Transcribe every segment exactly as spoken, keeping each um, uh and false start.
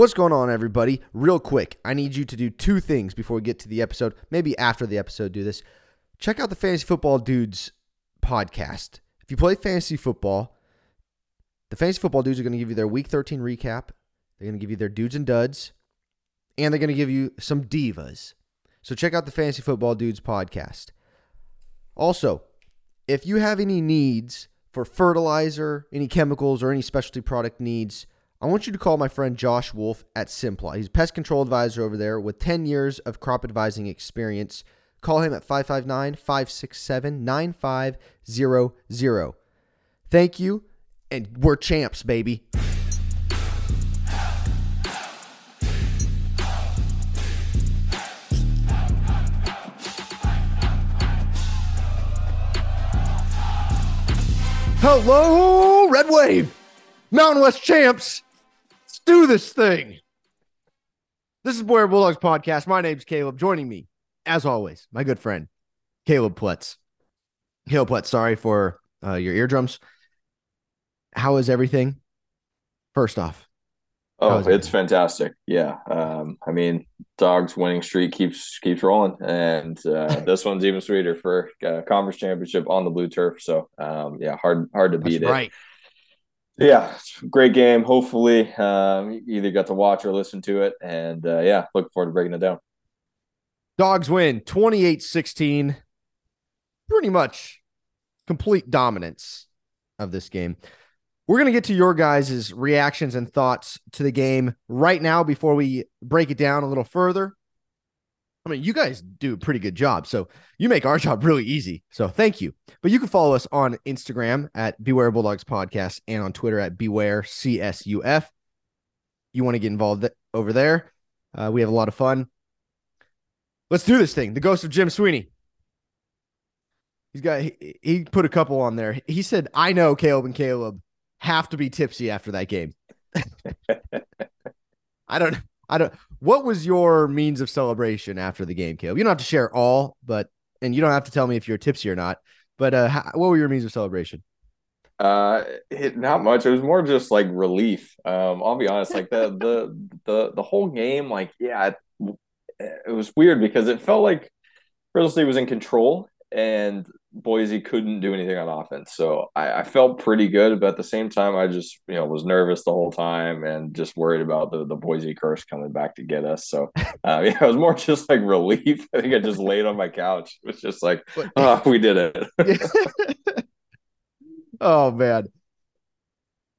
What's going on, everybody? Real quick, I need you to do two things before we get to the episode. Maybe after the episode, do this. Check out the Fantasy Football Dudes podcast. If you play fantasy football, the Fantasy Football Dudes are going to give you their Week thirteen recap. They're going to give you their dudes and duds. And they're going to give you some divas. So check out the Fantasy Football Dudes podcast. Also, if you have any needs for fertilizer, any chemicals, or any specialty product needs, I want you to call my friend Josh Wolf at Simplot. He's a pest control advisor over there with ten years of crop advising experience. Call him at five five nine, five six seven, nine five zero zero. Thank you, and we're champs, baby. Hello, Red Wave, Mountain West champs. Let's do this thing. This is Boyer Bulldogs podcast. My name's Caleb. Joining me, as always, my good friend, Caleb Pletz. Caleb Pletz, sorry for uh, your eardrums. How is everything? First off. Oh, it's everything? Fantastic. Yeah. Um, I mean, Dogs winning streak keeps keeps rolling. And uh, this one's even sweeter for uh, conference championship on the blue turf. So, um, yeah, hard hard to That's beat right. it. Yeah, great game. Hopefully um, you either got to watch or listen to it. And, uh, yeah, looking forward to breaking it down. Dogs win twenty-eight sixteen. Pretty much complete dominance of this game. We're going to get to your guys' reactions and thoughts to the game right now before we break it down a little further. I mean, you guys do a pretty good job, so you make our job really easy. So thank you. But you can follow us on Instagram at Beware Bulldogs Podcast and on Twitter at Beware C S U F. You want to get involved over there. Uh, we have a lot of fun. Let's do this thing. The ghost of Jim Sweeney. He's got he, he put a couple on there. He said, "I know Caleb and Caleb have to be tipsy after that game." I don't I don't what was your means of celebration after the game, Caleb? You don't have to share all, but and you don't have to tell me if you're tipsy or not, but uh how, what were your means of celebration? Uh, it, not much. It was more just like relief. Um, I'll be honest, like the the the the whole game, like yeah, it, It was weird because it felt like Fresno State was in control and Boise couldn't do anything on offense. So I, I felt pretty good, but at the same time, I just you know was nervous the whole time and just worried about the, the Boise curse coming back to get us. So uh, yeah, it was more just like relief. I think I just laid on my couch. It was just like, oh, we did it. Oh man,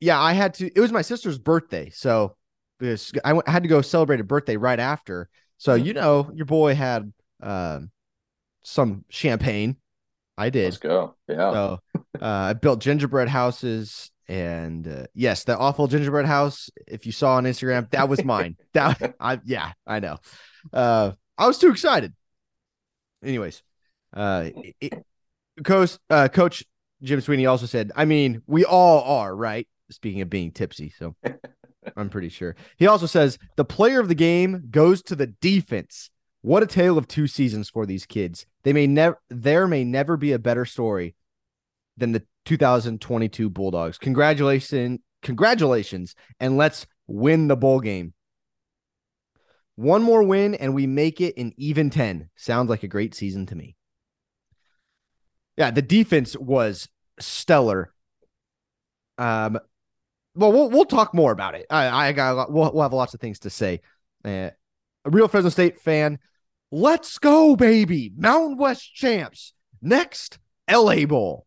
yeah. I had to. It was my sister's birthday, so I had to go celebrate a birthday right after. So, you know, your boy had uh, some champagne. I did. Let's go. Yeah. So, uh, I built gingerbread houses. And uh, yes, that awful gingerbread house, if you saw on Instagram, that was mine. that I, Yeah, I know. Uh, I was too excited. Anyways, uh, it, Coach, uh, Coach Jim Sweeney also said, I mean, we all are, right? Speaking of being tipsy. So. I'm pretty sure. He also says the player of the game goes to the defense. What a tale of two seasons for these kids. They may never, there may never be a better story than the two thousand twenty-two Bulldogs. Congratulations. Congratulations. And let's win the bowl game. One more win and we make it an even ten. Sounds like a great season to me. Yeah. The defense was stellar. Um, Well, we'll we'll talk more about it. I, I got a lot, we'll, we'll have lots of things to say. Uh, a real Fresno State fan. Let's go, baby. Mountain West champs. Next, L A Bowl.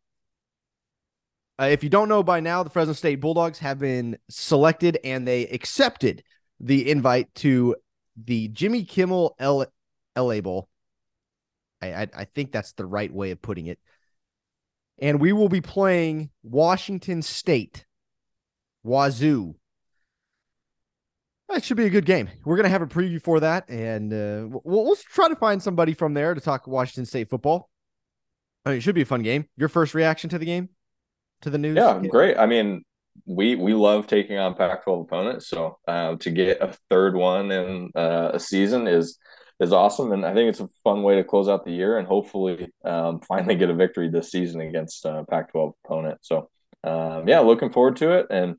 Uh, if you don't know by now, the Fresno State Bulldogs have been selected and they accepted the invite to the Jimmy Kimmel L A Bowl. I, I, I think that's the right way of putting it. And we will be playing Washington State. Wazoo. That should be a good game. We're going to have a preview for that, and uh, we'll, we'll try to find somebody from there to talk Washington State football. I mean, it should be a fun game. Your first reaction to the game, to the news? Yeah, great. I mean, we we love taking on Pac twelve opponents, so uh, to get a third one in uh, a season is is awesome, and I think it's a fun way to close out the year and hopefully um, finally get a victory this season against a uh, Pac twelve opponent. So, um, yeah, looking forward to it, and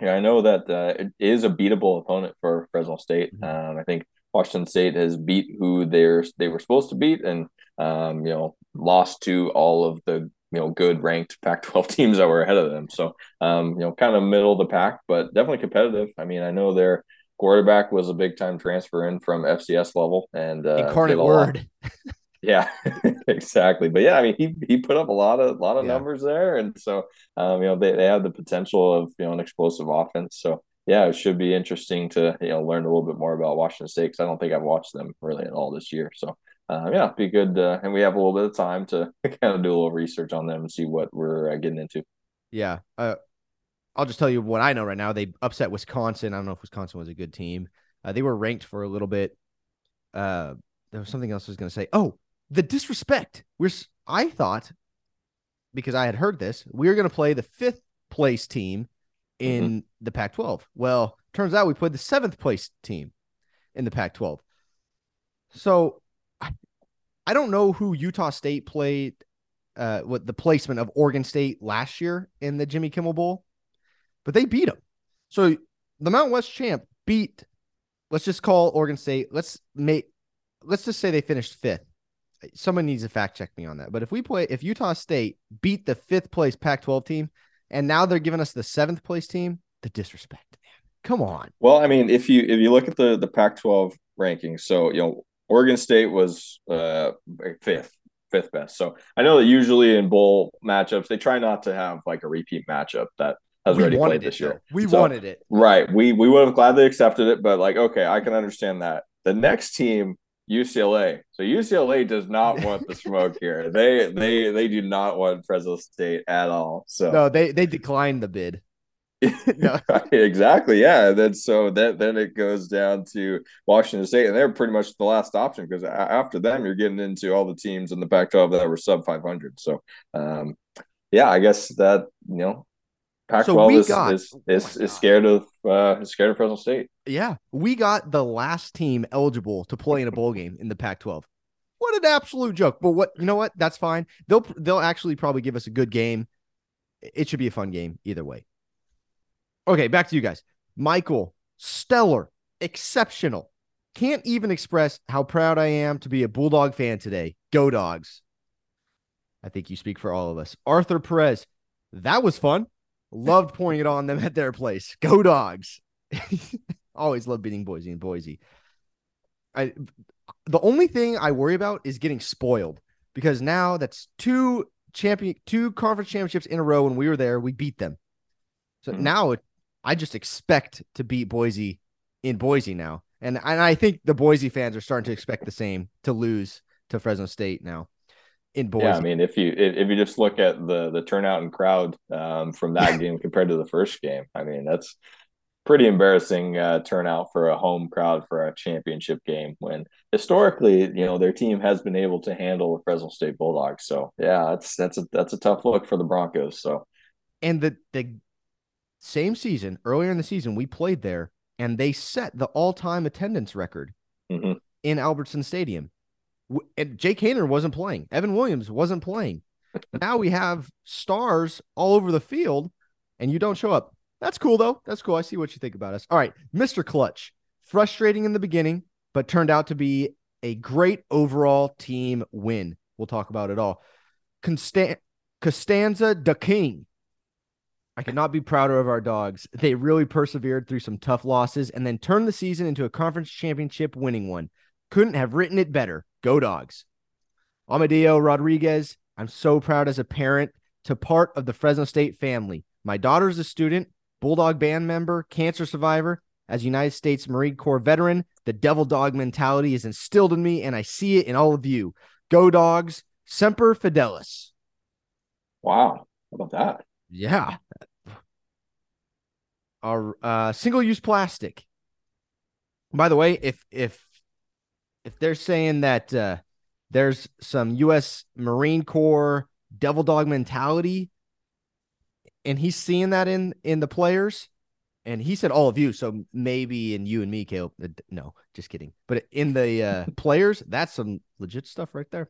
Yeah, I know that uh, it is a beatable opponent for Fresno State. Mm-hmm. Um, I think Washington State has beat who they're they were supposed to beat, and um, you know, lost to all of the you know good ranked Pac twelve teams that were ahead of them. So um, you know, kind of middle of the pack, but definitely competitive. I mean, I know their quarterback was a big time transfer in from F C S level, and uh, incarnate word. Yeah, exactly. But yeah, I mean, he he put up a lot of lot of yeah. numbers there, and so um, you know they, they have the potential of you know an explosive offense. So yeah, it should be interesting to you know learn a little bit more about Washington State, because I don't think I've watched them really at all this year. So um, yeah, be good, uh, and we have a little bit of time to kind of do a little research on them and see what we're uh, getting into. Yeah, uh, I'll just tell you what I know right now. They upset Wisconsin. I don't know if Wisconsin was a good team. Uh, they were ranked for a little bit. Uh, there was something else I was going to say. Oh. The disrespect. We're, I thought, because I had heard this, we were going to play the fifth place team in mm-hmm. the Pac twelve. Well, turns out we played the seventh place team in the Pac twelve. So I, I don't know who Utah State played, uh, what the placement of Oregon State last year in the Jimmy Kimmel Bowl, but they beat them. So the Mountain West champ beat, let's just call Oregon State. Let's make, let's just say they finished fifth. Someone needs to fact check me on that. But if we play, if Utah State beat the fifth place Pac twelve team, and now they're giving us the seventh place team, the disrespect, man. Come on. Well, I mean, if you if you look at the the Pac twelve rankings, so you know Oregon State was uh, fifth, fifth best. So I know that usually in bowl matchups they try not to have like a repeat matchup that has we already played this year. Though. We so, wanted it, right? We we would have gladly accepted it, but like, okay, I can understand that. The next team. U C L A. So U C L A does not want the smoke here. They they they do not want Fresno State at all. So no, they they declined the bid. No. Exactly. Yeah. Then so that then it goes down to Washington State, and they're pretty much the last option, because after them you're getting into all the teams in the Pac twelve that were sub five hundred. So um, yeah, I guess that you know Pac twelve so is, got, is is oh is scared of uh, is scared of Fresno State. Yeah, we got the last team eligible to play in a bowl game in the Pac twelve. What an absolute joke! But what you know what? That's fine. They'll they'll actually probably give us a good game. It should be a fun game either way. Okay, back to you guys. Michael, stellar, exceptional. Can't even express how proud I am to be a Bulldog fan today. Go Dogs! I think you speak for all of us. Arthur Perez, that was fun. Loved pouring it on them at their place. Go Dogs. Always love beating Boise and Boise. I, the only thing I worry about is getting spoiled, because now that's two champion, two conference championships in a row. When we were there, we beat them. So mm-hmm. now it, I just expect to beat Boise in Boise now. And, and I think the Boise fans are starting to expect the same, to lose to Fresno State now. In Boise. Yeah, I mean, if you if you just look at the the turnout and crowd um, from that game compared to the first game, I mean, that's pretty embarrassing uh, turnout for a home crowd for a championship game, when historically, you know, their team has been able to handle the Fresno State Bulldogs. So yeah, that's that's a that's a tough look for the Broncos. So, and the the same season, earlier in the season, we played there, and they set the all time attendance record mm-hmm. in Albertson Stadium. And Jake Haener wasn't playing. Evan Williams wasn't playing. Now we have stars all over the field, and you don't show up. That's cool, though. That's cool. I see what you think about us. All right, Mister Clutch. Frustrating in the beginning, but turned out to be a great overall team win. We'll talk about it all. Constan- Costanza da King. I could not be prouder of our Dogs. They really persevered through some tough losses and then turned the season into a conference championship winning one. Couldn't have written it better. Go Dogs. Amadeo Rodriguez, I'm so proud as a parent to part of the Fresno State family. My daughter's a student, Bulldog band member, cancer survivor. As a United States Marine Corps veteran, the devil dog mentality is instilled in me, and I see it in all of you. Go Dogs. Semper Fidelis. Wow. How about that? Yeah. Our uh, single-use plastic. By the way, if if If they're saying that uh, there's some U S Marine Corps devil dog mentality, and he's seeing that in, in the players, and he said all of you, so maybe in you and me, Caleb. No, just kidding. But in the uh, players, that's some legit stuff right there.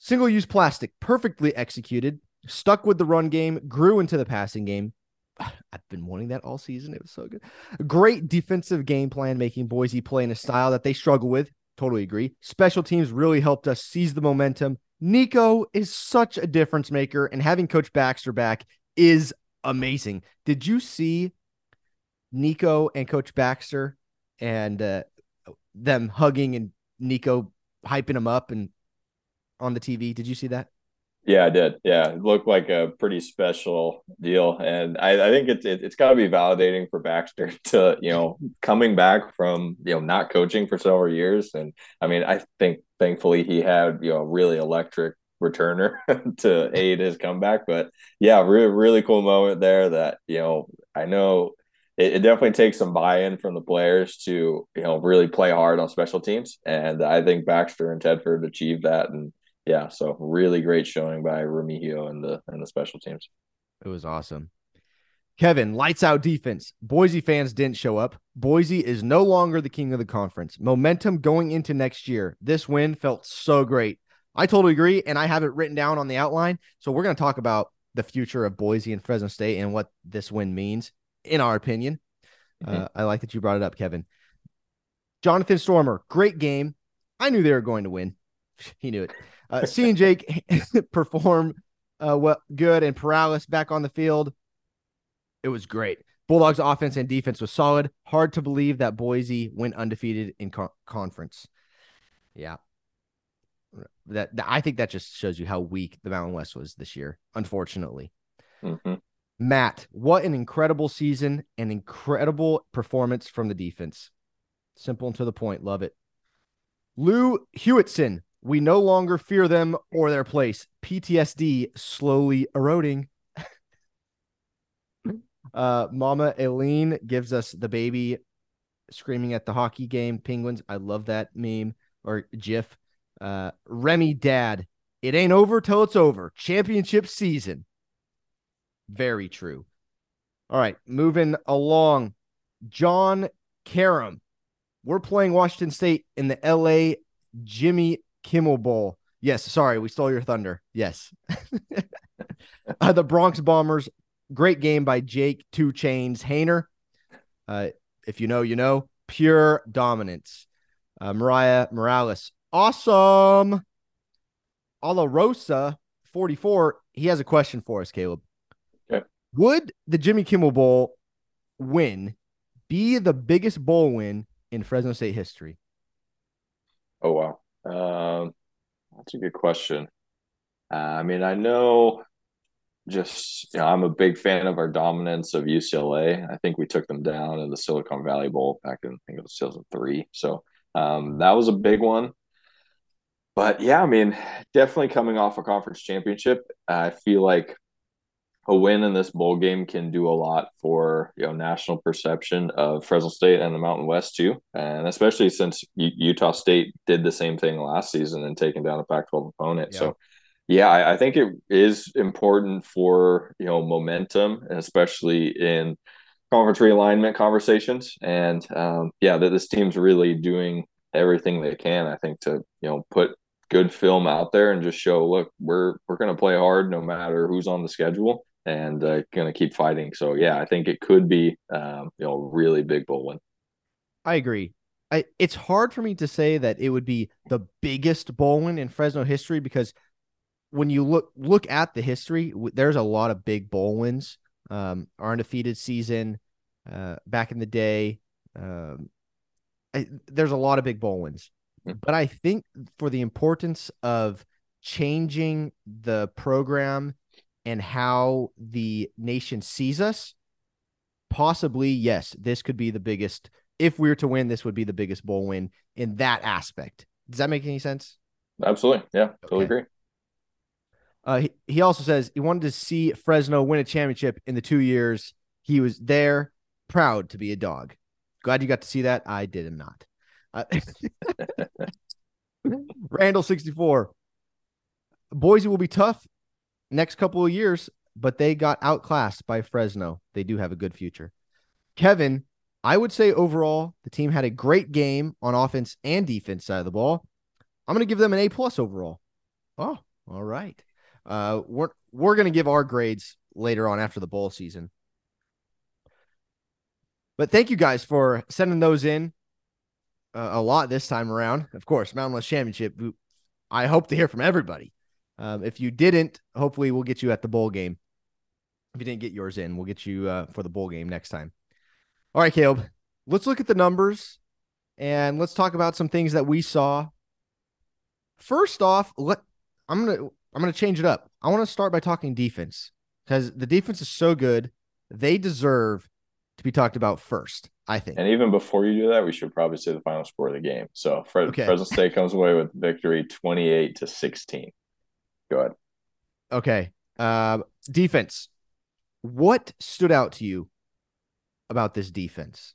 Single-use plastic, perfectly executed, stuck with the run game, grew into the passing game, I've been wanting that all season. It was so good. Great defensive game plan, making Boise play in a style that they struggle with. Totally agree. Special teams really helped us seize the momentum. Nico is such a difference maker, and having Coach Baxter back is amazing. Did you see Nico and Coach Baxter and uh, them hugging and Nico hyping him up and on the T V? Did you see that? Yeah, I did. Yeah, it looked like a pretty special deal, and I, I think it's it, it's got to be validating for Baxter to, you know, coming back from, you know, not coaching for several years, and I mean, I think thankfully he had, you know, a really electric returner to aid his comeback. But yeah, really really cool moment there that, you know, I know it, it definitely takes some buy-in from the players to, you know, really play hard on special teams, and I think Baxter and Tedford achieved that. And yeah, so really great showing by Remigio and the and the special teams. It was awesome. Kevin, lights out defense. Boise fans didn't show up. Boise is no longer the king of the conference. Momentum going into next year. This win felt so great. I totally agree, and I have it written down on the outline. So we're going to talk about the future of Boise and Fresno State and what this win means, in our opinion. Mm-hmm. Uh, I like that you brought it up, Kevin. Jonathan Stormer, great game. I knew they were going to win. He knew it. Uh, seeing Jake perform uh, well, good, and Paralis back on the field, it was great. Bulldogs offense and defense was solid. Hard to believe that Boise went undefeated in co- conference. Yeah. That, that I think that just shows you how weak the Mountain West was this year, unfortunately. Mm-hmm. Matt, what an incredible season and incredible performance from the defense. Simple and to the point. Love it. Lou Hewitson. We no longer fear them or their place. P T S D slowly eroding. uh, Mama Aileen gives us the baby screaming at the hockey game. Penguins. I love that meme or GIF. Uh, Remy Dad. It ain't over till it's over. Championship season. Very true. All right. Moving along. John Karam. We're playing Washington State in the L A Jimmy Kimmel Bowl. Yes, sorry, we stole your thunder. Yes. uh, the Bronx Bombers. Great game by Jake Two Chains Haener. Uh, if you know, you know. Pure dominance. Uh, Mariah Morales. Awesome. Alarosa, forty-four. He has a question for us, Caleb. Okay. Would the Jimmy Kimmel Bowl win be the biggest bowl win in Fresno State history? Oh, wow. Um, that's a good question. Uh, I mean, I know just, you know, I'm a big fan of our dominance of U C L A. I think we took them down in the Silicon Valley Bowl back in, I think it was two thousand three. So um, that was a big one. But yeah, I mean, definitely coming off a conference championship, I feel like a win in this bowl game can do a lot for, you know, national perception of Fresno State and the Mountain West too, and especially since U- Utah State did the same thing last season and taking down a Pac twelve opponent. Yeah. So, yeah, I, I think it is important for, you know, momentum, especially in conference realignment conversations. And um, yeah, that this team's really doing everything they can, I think, to, you know, put good film out there and just show, look, we're we're going to play hard no matter who's on the schedule. And uh, going to keep fighting. So, yeah, I think it could be, um, you know, a really big bowl win. I agree. I, it's hard for me to say that it would be the biggest bowl win in Fresno history, because when you look look at the history, w- there's a lot of big bowl wins. Um, our undefeated season uh, back in the day, um, I, there's a lot of big bowl wins. Mm-hmm. But I think for the importance of changing the program and how the nation sees us, possibly, yes, this could be the biggest. If we were to win, this would be the biggest bowl win in that aspect. Does that make any sense? Absolutely. Yeah, totally okay. Agree. Uh, he, he also says he wanted to see Fresno win a championship in the two years he was there. Proud to be a dog. Glad you got to see that. I did not. Uh, Randall sixty-four. Boise will be tough next couple of years, but they got outclassed by Fresno. They do have a good future. Kevin, I would say overall, the team had a great game on offense and defense side of the ball. I'm going to give them an A plus overall. Oh, all right. Uh, we're, we're going to give our grades later on after the bowl season. But thank you guys for sending those in uh, a lot this time around. Of course, Mountain West Championship. I hope to hear from everybody. Um, if you didn't, hopefully we'll get you at the bowl game. If you didn't get yours in, we'll get you uh, for the bowl game next time. All right, Caleb, let's look at the numbers and let's talk about some things that we saw. First off, let, I'm going to I'm going to change it up. I want to start by talking defense because the defense is so good. They deserve to be talked about first, I think. And even before you do that, we should probably say the final score of the game. So Fre- okay. Fresno State comes away with victory twenty-eight to sixteen. Go ahead. Okay. Uh, defense. What stood out to you about this defense?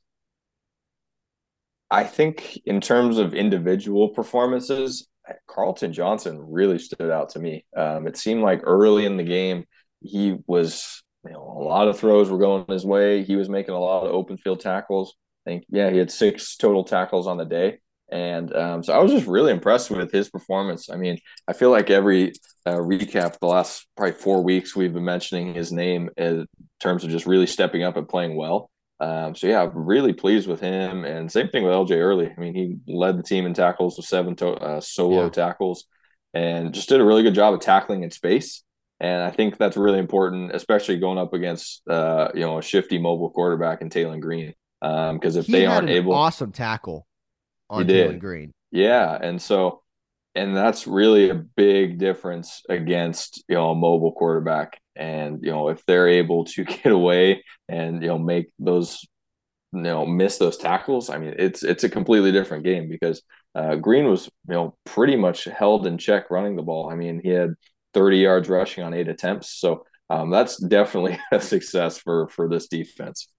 I think in terms of individual performances, Carlton Johnson really stood out to me. Um, it seemed like early in the game, he was, you know, a lot of throws were going his way. He was making a lot of open field tackles. I think, yeah, he had six total tackles on the day. And um, so I was just really impressed with his performance. I mean, I feel like every uh, recap the last probably four weeks we've been mentioning his name in terms of just really stepping up and playing well. Um, so, yeah, I'm really pleased with him. And same thing with L J Early. I mean, he led the team in tackles with seven to- uh, solo yeah. tackles and just did a really good job of tackling in space. And I think that's really important, especially going up against, uh, you know, a shifty mobile quarterback in Taylor Green. Because um, if he they had aren't an able – awesome tackle. On Jalen Green. Yeah. And so, and that's really a big difference against, you know, a mobile quarterback. And, you know, if they're able to get away and, you know, make those, you know, miss those tackles, I mean, it's, it's a completely different game because uh, Green was, you know, pretty much held in check running the ball. I mean, he had thirty yards rushing on eight attempts. So um, that's definitely a success for, for this defense.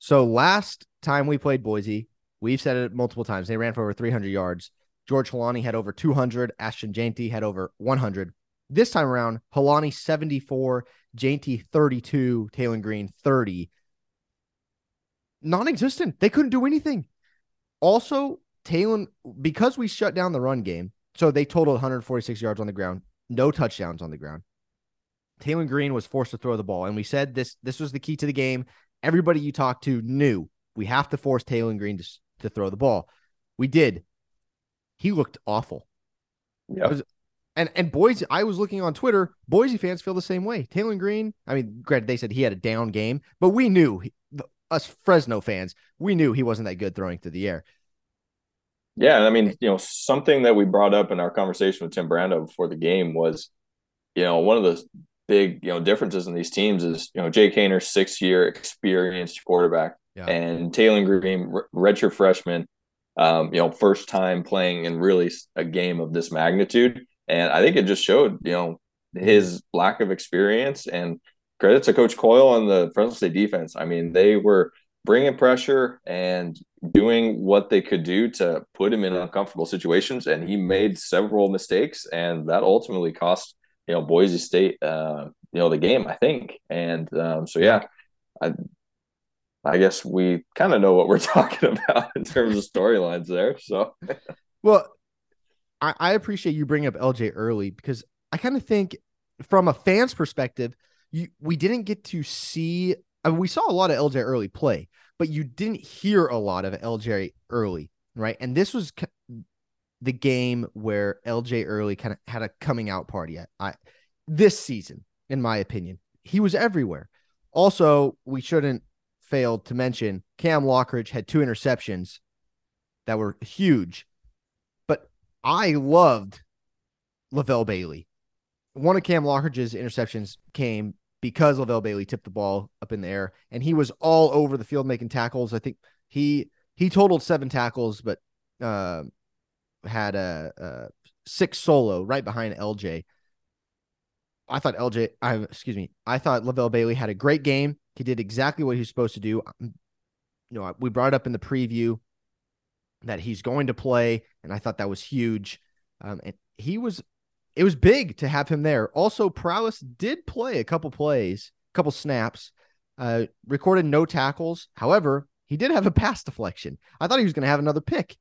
So last time we played Boise, we've said it multiple times. They ran for over three hundred yards. George Holani had over two hundred. Ashton Jeanty had over one hundred. This time around, Holani seventy-four, Jeanty thirty-two, Taylor Green thirty. Non-existent. They couldn't do anything. Also, Taylor, because we shut down the run game, so they totaled one hundred forty-six yards on the ground, no touchdowns on the ground. Taylor Green was forced to throw the ball, and we said this, this was the key to the game. Everybody you talked to knew we have to force Taylor Green to to throw the ball. We did. He looked awful. Yeah. Was, and, and Boise, I was looking on Twitter, Boise fans feel the same way. Taylor Green, I mean, granted, they said he had a down game, but we knew, he, us Fresno fans, we knew he wasn't that good throwing through the air. Yeah, I mean, you know, something that we brought up in our conversation with Tim Brando before the game was, you know, one of the big, you know, differences in these teams is, you know, Jake Haener, six-year experienced quarterback. Yeah. And Taylor Green, redshirt freshman, um, you know, first time playing in really a game of this magnitude. And I think it just showed, you know, his lack of experience. And credit to Coach Coyle and the Fresno State defense. I mean, they were bringing pressure and doing what they could do to put him in uncomfortable situations. And he made several mistakes, and that ultimately cost, you know, Boise State, uh, you know, the game, I think. And um, so, yeah, I I guess we kind of know what we're talking about in terms of storylines there. So, well, I, I appreciate you bringing up L J Early because I kind of think from a fan's perspective, you, we didn't get to see, I mean, we saw a lot of L J Early play, but you didn't hear a lot of L J Early, right? And this was the game where L J Early kind of had a coming out party at, I, this season, in my opinion. He was everywhere. Also, we shouldn't failed to mention Cam Lockridge had two interceptions that were huge, but I loved Lavelle Bailey. One of Cam Lockridge's interceptions came because Lavelle Bailey tipped the ball up in the air and he was all over the field making tackles. I think he, he totaled seven tackles, but uh, had a, a six solo right behind L J. I thought L J, I excuse me. I thought Lavelle Bailey had a great game. He did exactly what he was supposed to do. You know, we brought up in the preview that he's going to play, and I thought that was huge. Um, and he was, it was big to have him there. Also, Prowlis did play a couple plays, a couple snaps, uh, recorded no tackles. However, he did have a pass deflection. I thought he was going to have another pick.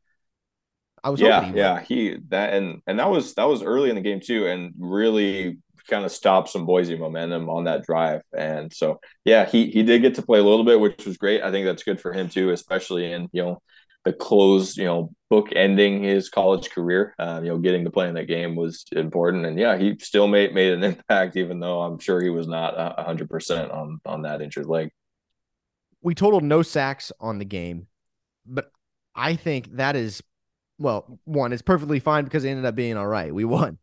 I was yeah, hoping he yeah, would. he that and and that was that was early in the game too, and really kind of stopped some Boise momentum on that drive. And so, yeah, he he did get to play a little bit, which was great. I think that's good for him too, especially in, you know, the close, you know, book ending his college career. Um, you know, getting to play in that game was important. And yeah, he still made made an impact, even though I'm sure he was not one hundred percent on on that injured leg. We totaled no sacks on the game, but I think that is, well, one, it's perfectly fine because it ended up being all right. We won.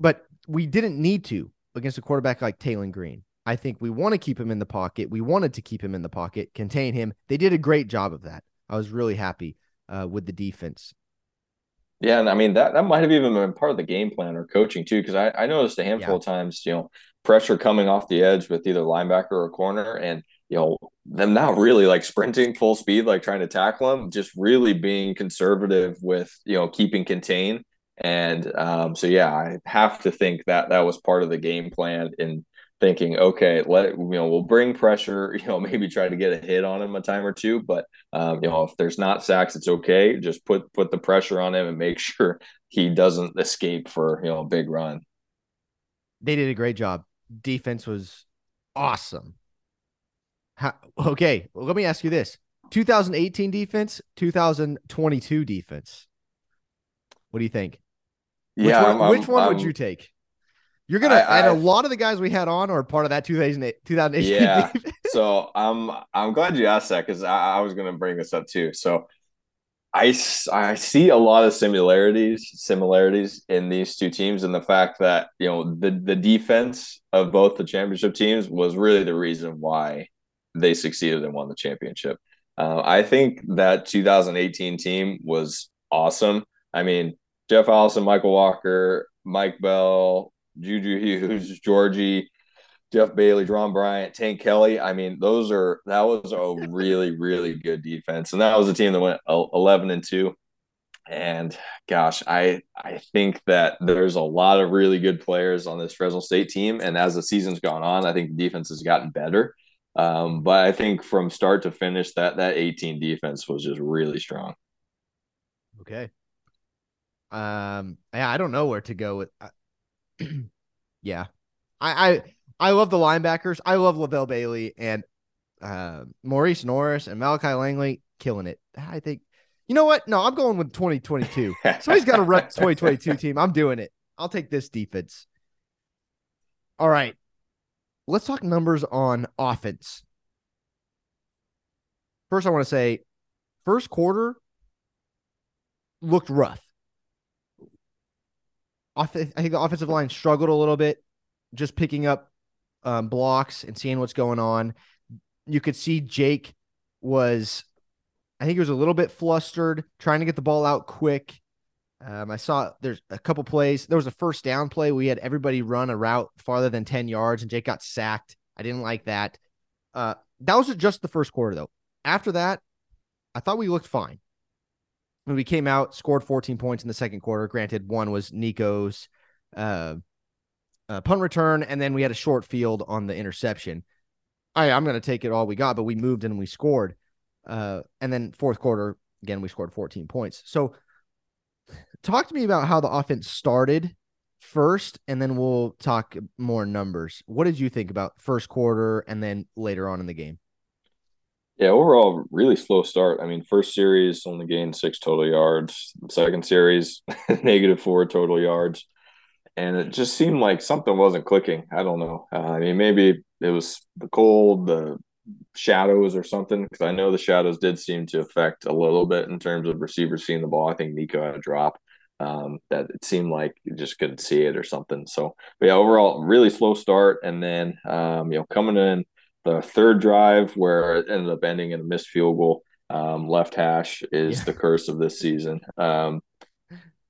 But we didn't need to against a quarterback like Taylor Green. I think we want to keep him in the pocket. We wanted to keep him in the pocket, contain him. They did a great job of that. I was really happy uh, with the defense. Yeah, and I mean, that, that might have even been part of the game plan or coaching too, because I, I noticed a handful yeah. of times, you know, pressure coming off the edge with either linebacker or corner, and, you know, them not really like sprinting full speed, like trying to tackle them, just really being conservative with, you know, keeping contained. And um, so, yeah, I have to think that that was part of the game plan in thinking, okay, let, you know, we'll bring pressure, you know, maybe try to get a hit on him a time or two, but um, you know, if there's not sacks, it's okay. Just put, put the pressure on him and make sure he doesn't escape for, you know, a big run. They did a great job. Defense was awesome. How, okay. Well, let me ask you this. two thousand eighteen defense, two thousand twenty-two defense. What do you think? Which yeah. One, I'm, which one I'm, would you take? You're going to, and a lot of the guys we had on are part of that two thousand eight, two thousand eighteen yeah. defense. So I'm, um, I'm glad you asked that, because I, I was going to bring this up too. So I, I see a lot of similarities, similarities in these two teams, and the fact that, you know, the, the defense of both the championship teams was really the reason why they succeeded and won the championship. Uh, I think that two thousand eighteen team was awesome. I mean, Jeff Allison, Michael Walker, Mike Bell, Juju Hughes, Georgie, Jeff Bailey, Dron Bryant, Tank Kelly. I mean, those are, that was a really, really good defense. And that was a team that went eleven and two. And gosh, I, I think that there's a lot of really good players on this Fresno State team. And as the season's gone on, I think the defense has gotten better. Um, but I think from start to finish, that, that eighteen defense was just really strong. Okay. Um, yeah, I don't know where to go with. I, yeah. I, I, I love the linebackers. I love Lavelle Bailey and, uh, Maurice Norris and Malachi Langley killing it. I think, you know what? No, I'm going with twenty twenty-two. So he's got a run twenty twenty-two team. I'm doing it. I'll take this defense. All right. Let's talk numbers on offense. First, I want to say first quarter looked rough. I think the offensive line struggled a little bit, just picking up um, blocks and seeing what's going on. You could see Jake was, I think he was a little bit flustered, trying to get the ball out quick. Um, I saw there's a couple plays. There was a first down play. We had everybody run a route farther than ten yards, and Jake got sacked. I didn't like that. Uh, that was just the first quarter, though. After that, I thought we looked fine. When we came out, scored fourteen points in the second quarter. Granted, one was Nico's uh, uh, punt return, and then we had a short field on the interception. I, I'm going to take it all we got, but we moved and we scored. Uh, and then fourth quarter, again, we scored fourteen points. So, talk to me about how the offense started first, and then we'll talk more numbers. What did you think about first quarter and then later on in the game? Yeah, overall, really slow start. I mean, first series only gained six total yards. Second series, negative four total yards. And it just seemed like something wasn't clicking. I don't know. Uh, I mean, maybe it was the cold, the shadows or something, because I know the shadows did seem to affect a little bit in terms of receivers seeing the ball. I think Nico had a drop um, that it seemed like you just couldn't see it or something. So, but yeah, overall, really slow start. And then, um, you know, coming in the third drive where it ended up ending in a missed field goal, um, left hash is yeah. the curse of this season. Um,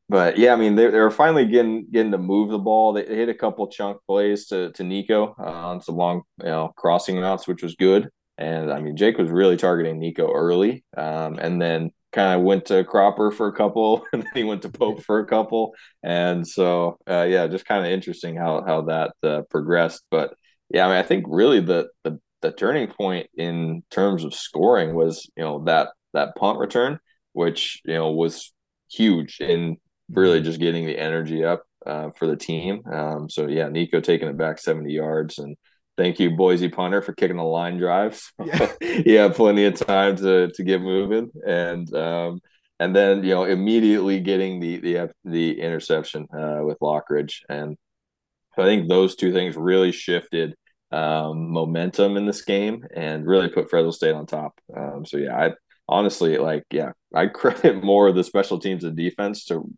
But, yeah, I mean, they, they were finally getting getting to move the ball. They, they hit a couple chunk plays to, to Nico uh, on some long, you know, crossing routes, which was good. And, I mean, Jake was really targeting Nico early um, and then kind of went to Cropper for a couple, and then he went to Pope for a couple. And so, uh, yeah, just kind of interesting how how that uh, progressed. But, yeah, I mean, I think really the, the, the turning point in terms of scoring was, you know, that, that punt return, which, you know, was huge in – really just getting the energy up uh, for the team. Um, so, yeah, Nico taking it back seventy yards. And thank you, Boise punter, for kicking the line drives. Yeah, he had plenty of time to to get moving. And um, and then, you know, immediately getting the the, the interception uh, with Lockridge. And so I think those two things really shifted um, momentum in this game and really put Fresno State on top. Um, so, yeah, I honestly, like, yeah, I credit more of the special teams and defense to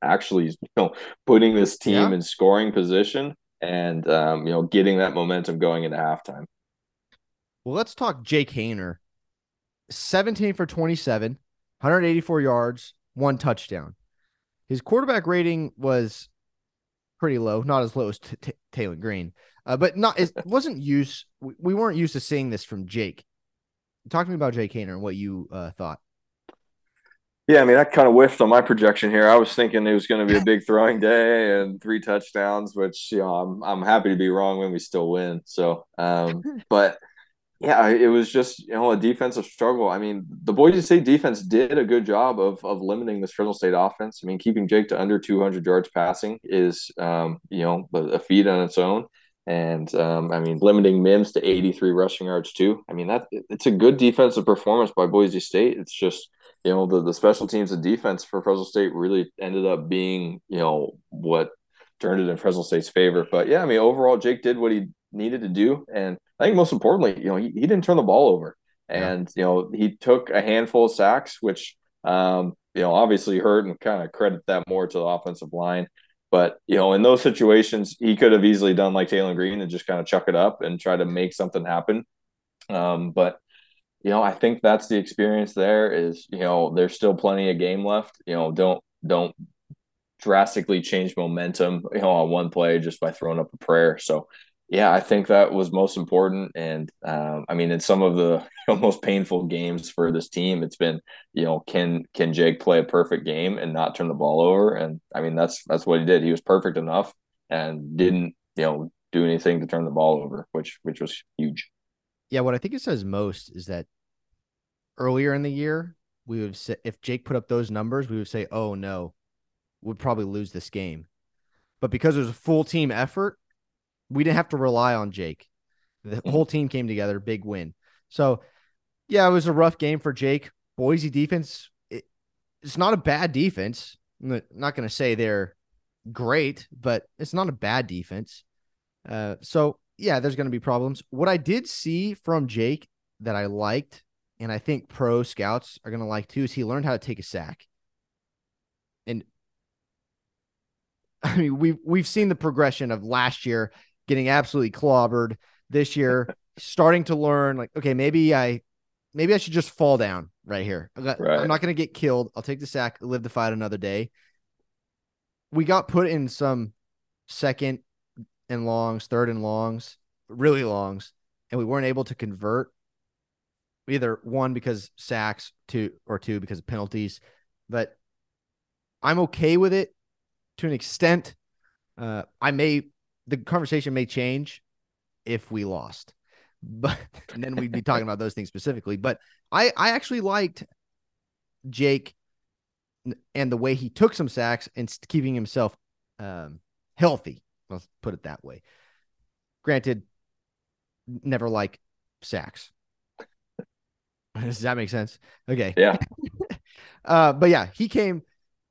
actually, you know, putting this team yeah. in scoring position and, um, you know, getting that momentum going into halftime. Well, let's talk Jake Haener. seventeen for twenty-seven, one hundred eighty-four yards, one touchdown. His quarterback rating was pretty low, not as low as t- t- Taylor Green, uh, but not it wasn't used. We, we weren't used to seeing this from Jake. Talk to me about Jake Haener and what you uh, thought. Yeah, I mean, I kind of whiffed on my projection here. I was thinking it was going to be a big throwing day and three touchdowns, which, you know, I'm I'm happy to be wrong when we still win. So, um, but yeah, it was just, you know, a defensive struggle. I mean, the Boise State defense did a good job of of limiting this Fresno State offense. I mean, keeping Jake to under two hundred yards passing is, um, you know, a feat on its own. And, um, I mean, limiting Mims to eighty-three rushing yards too. I mean, that it's a good defensive performance by Boise State. It's just, you know, the, the special teams and defense for Fresno State really ended up being, you know, what turned it in Fresno State's favor. But, yeah, I mean, overall, Jake did what he needed to do. And I think most importantly, you know, he, he didn't turn the ball over. And, yeah. you know, he took a handful of sacks, which, um, you know, obviously hurt, and kind of credit that more to the offensive line. But, you know, in those situations, he could have easily done like Taylor Green and just kind of chuck it up and try to make something happen. Um, but, you know, I think that's the experience there is, you know, there's still plenty of game left. You know, don't don't drastically change momentum, you know, on one play just by throwing up a prayer. So, yeah, I think that was most important. And, um, I mean, in some of the you know, most painful games for this team, it's been, you know, can can Jake play a perfect game and not turn the ball over? And, I mean, that's that's what he did. He was perfect enough and didn't, you know, do anything to turn the ball over, which which was huge. Yeah, what I think it says most is that earlier in the year, we would say, if Jake put up those numbers, we would say, oh, no, we'd probably lose this game. But because it was a full team effort, we didn't have to rely on Jake. The whole team came together, big win. So, yeah, it was a rough game for Jake. Boise defense, it, it's not a bad defense. I'm not going to say they're great, but it's not a bad defense. Uh, so, yeah, there's going to be problems. What I did see from Jake that I liked, and I think pro scouts are going to like too, is he learned how to take a sack. And, I mean, we've, we've seen the progression of last year getting absolutely clobbered, this year starting to learn, like, okay, maybe I, maybe I should just fall down right here. Got, right. I'm not going to get killed. I'll take the sack, live to fight another day. We got put in some second and longs, third and longs, really longs, and we weren't able to convert either one because sacks, two or two because of penalties, but I'm okay with it to an extent. Uh, I may, the conversation may change if we lost, but and then we'd be talking about those things specifically. But I, I actually liked Jake and the way he took some sacks and keeping himself um, healthy. Let's put it that way. Granted, never like sacks. Does that make sense? Okay. Yeah. uh, but yeah, he came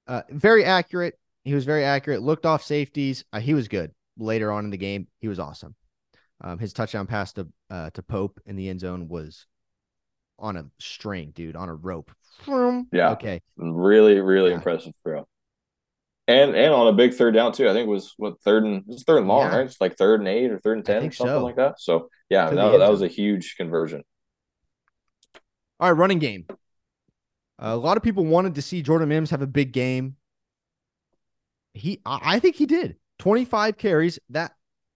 uh, very accurate. He was very accurate. Looked off safeties. Uh, he was good. Later on in the game, he was awesome. Um, his touchdown pass to uh, to Pope in the end zone was on a string, dude, on a rope. Yeah. Okay. Really, really yeah. impressive, bro. And and on a big third down too. I think it was what third and it was third and long, yeah. right? It's like third and eight or third and ten, something so. like that. So yeah, that, that was a huge conversion. All right, running game. Uh, a lot of people wanted to see Jordan Mims have a big game. He, I, I think he did. twenty-five carries. That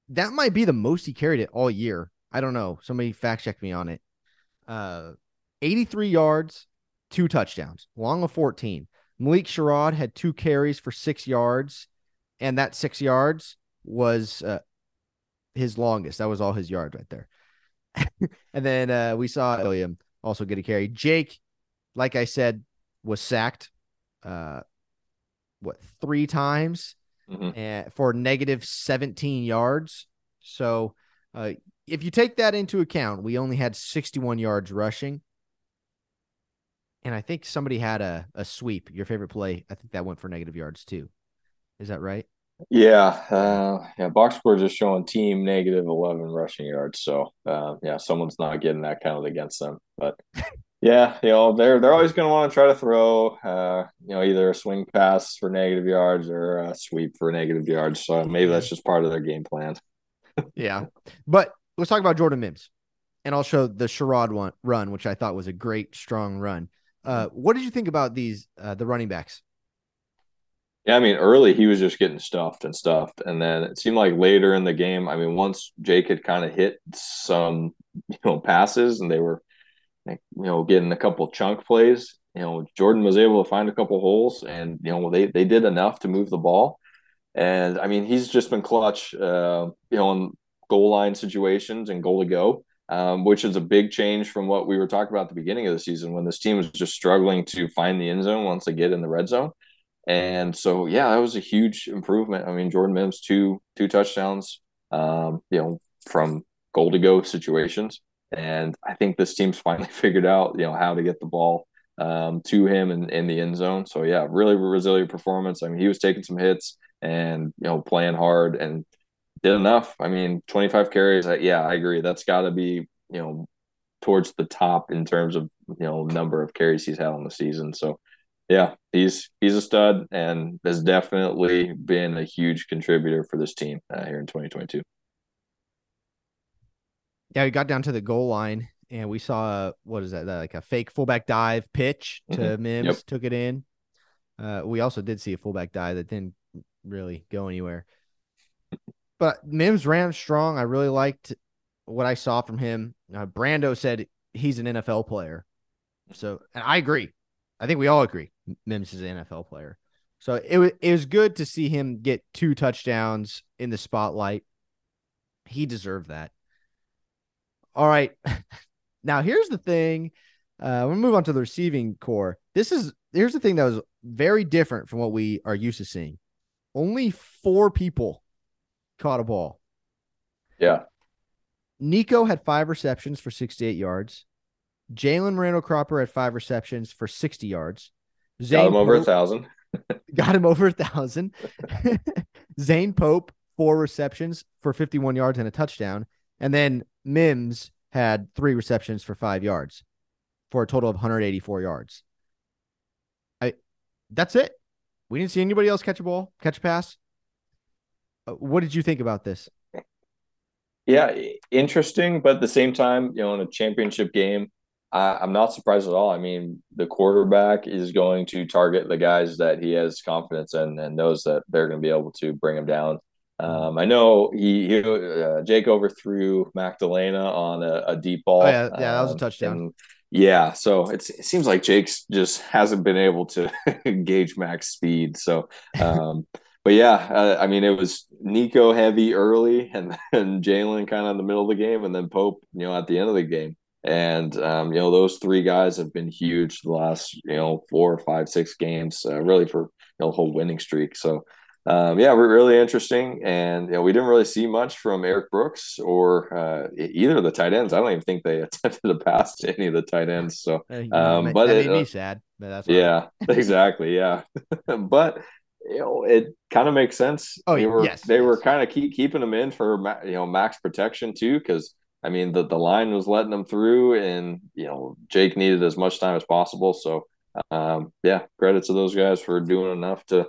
that might be the most he carried it all year. I don't know. Somebody fact checked me on it. Uh, eighty-three yards, two touchdowns, long of fourteen. Malik Sherrod had two carries for six yards, and that six yards was uh, his longest. That was all his yard right there. And then uh, we saw William also get a carry. Jake, like I said, was sacked, uh, what, three times? mm-hmm. and, for negative seventeen yards. So uh, if you take that into account, we only had sixty-one yards rushing. And I think somebody had a, a sweep, your favorite play. I think that went for negative yards too. Is that right? Yeah. Uh, yeah. Box score just showing team negative eleven rushing yards. So uh, yeah, someone's not getting that counted against them, but yeah, you know, they're, they're always going to want to try to throw, uh, you know, either a swing pass for negative yards or a sweep for negative yards. So maybe that's just part of their game plan. Yeah. But let's talk about Jordan Mims and also the Sherrod one run, which I thought was a great, strong run. Uh, what did you think about these, uh, the running backs? Yeah, I mean, early he was just getting stuffed and stuffed. And then it seemed like later in the game, I mean, once Jake had kind of hit some, you know, passes and they were, you know, getting a couple chunk plays, you know, Jordan was able to find a couple holes and, you know, they, they did enough to move the ball. And I mean, he's just been clutch, uh, you know, in goal line situations and goal to go. Um, which is a big change from what we were talking about at the beginning of the season when this team was just struggling to find the end zone once they get in the red zone. And so, yeah, that was a huge improvement. I mean, Jordan Mims, two two touchdowns, um, you know, from goal to go situations. And I think this team's finally figured out, you know, how to get the ball um, to him in, in the end zone. So, yeah, really resilient performance. I mean, he was taking some hits and, you know, playing hard and did enough. I mean, twenty-five carries. Yeah, I agree. That's got to be, you know, towards the top in terms of, you know, number of carries he's had on the season. So, yeah, he's he's a stud and has definitely been a huge contributor for this team uh, here in twenty twenty-two. Yeah, we got down to the goal line and we saw, uh, what is that, like a fake fullback dive pitch to mm-hmm. Mims, yep. took it in. Uh, we also did see a fullback dive that didn't really go anywhere. But Mims ran strong. I really liked what I saw from him. Uh, Brando said he's an N F L player. So, and I agree. I think we all agree Mims is an N F L player. So it was, it was good to see him get two touchdowns in the spotlight. He deserved that. All right. Now, here's the thing. Uh, we'll move on to the receiving core. This is, here's the thing that was very different from what we are used to seeing. Only four people caught a ball. Yeah. Nico had five receptions for sixty-eight yards. Jalen Moreno-Cropper had five receptions for sixty yards. Zane got him Pope, over a thousand. Got him over a thousand. Zane Pope, four receptions for fifty-one yards and a touchdown. And then Mims had three receptions for five yards for a total of one hundred eighty-four yards. I, that's it. We didn't see anybody else catch a ball, catch a pass. What did you think about this? Yeah, interesting, but at the same time, you know, in a championship game, I, I'm not surprised at all. I mean, the quarterback is going to target the guys that he has confidence in and knows that they're going to be able to bring him down. Um, I know he, he uh, Jake overthrew Magdalena on a, a deep ball. Oh, yeah, yeah, that was a touchdown. Um, yeah, so it's, it seems like Jake's just hasn't been able to gauge Mac's speed. So, um But, yeah, uh, I mean, it was Nico heavy early and then Jalen kind of in the middle of the game and then Pope, you know, at the end of the game. And, um, you know, those three guys have been huge the last, you know, four, five, six games, uh, really for, you know, the whole winning streak. So, um, yeah, we're really interesting. And, you know, we didn't really see much from Eric Brooks or uh, either of the tight ends. I don't even think they attempted a pass to any of the tight ends. So, um, but it made me sad. But that's yeah, exactly. Yeah. But, you know, it kind of makes sense. Oh, they were, yes, they yes. were kind of keep, keeping them in for, you know, max protection too, because I mean the, the line was letting them through, and you know Jake needed as much time as possible. So um, yeah, credit to those guys for doing enough to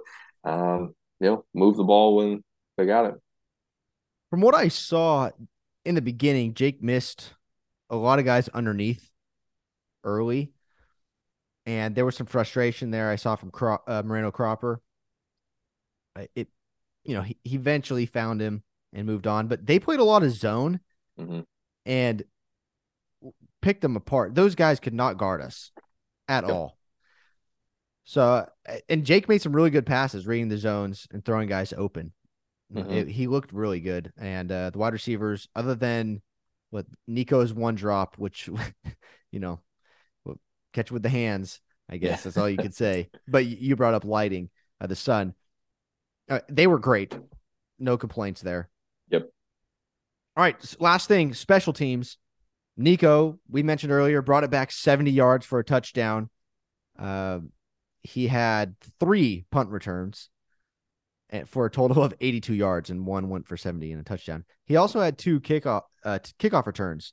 um, you know move the ball when they got it. From what I saw in the beginning, Jake missed a lot of guys underneath early, and there was some frustration there. I saw from Cro- uh, Moreno-Cropper. It, you know, he, he eventually found him and moved on, but they played a lot of zone mm-hmm. and picked them apart. Those guys could not guard us at yep. all. So, and Jake made some really good passes, reading the zones and throwing guys open. Mm-hmm. It, he looked really good. And uh, the wide receivers, other than what Nico's one drop, which, you know, catch with the hands, I guess yeah. that's all you could say. But you brought up lighting, uh, the sun. uh, they were great. No complaints there. Yep. All right. Last thing, special teams. Nico, we mentioned earlier, brought it back seventy yards for a touchdown. Uh, he had three punt returns for a total of eighty-two yards, and one went for seventy and a touchdown. He also had two kickoff uh, kickoff returns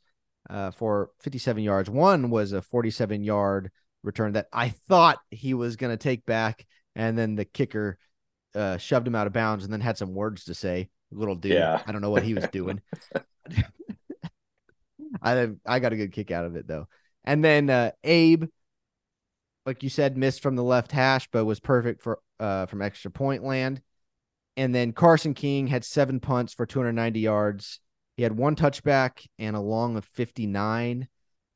uh, for fifty-seven yards. One was a forty-seven-yard return that I thought he was going to take back, and then the kicker uh, shoved him out of bounds and then had some words to say. Little dude, yeah. I don't know what he was doing. I I got a good kick out of it, though. And then uh, Abe, like you said, missed from the left hash, but was perfect for uh, from extra point land. And then Carson King had seven punts for two hundred ninety yards. He had one touchback and a long of fifty-nine.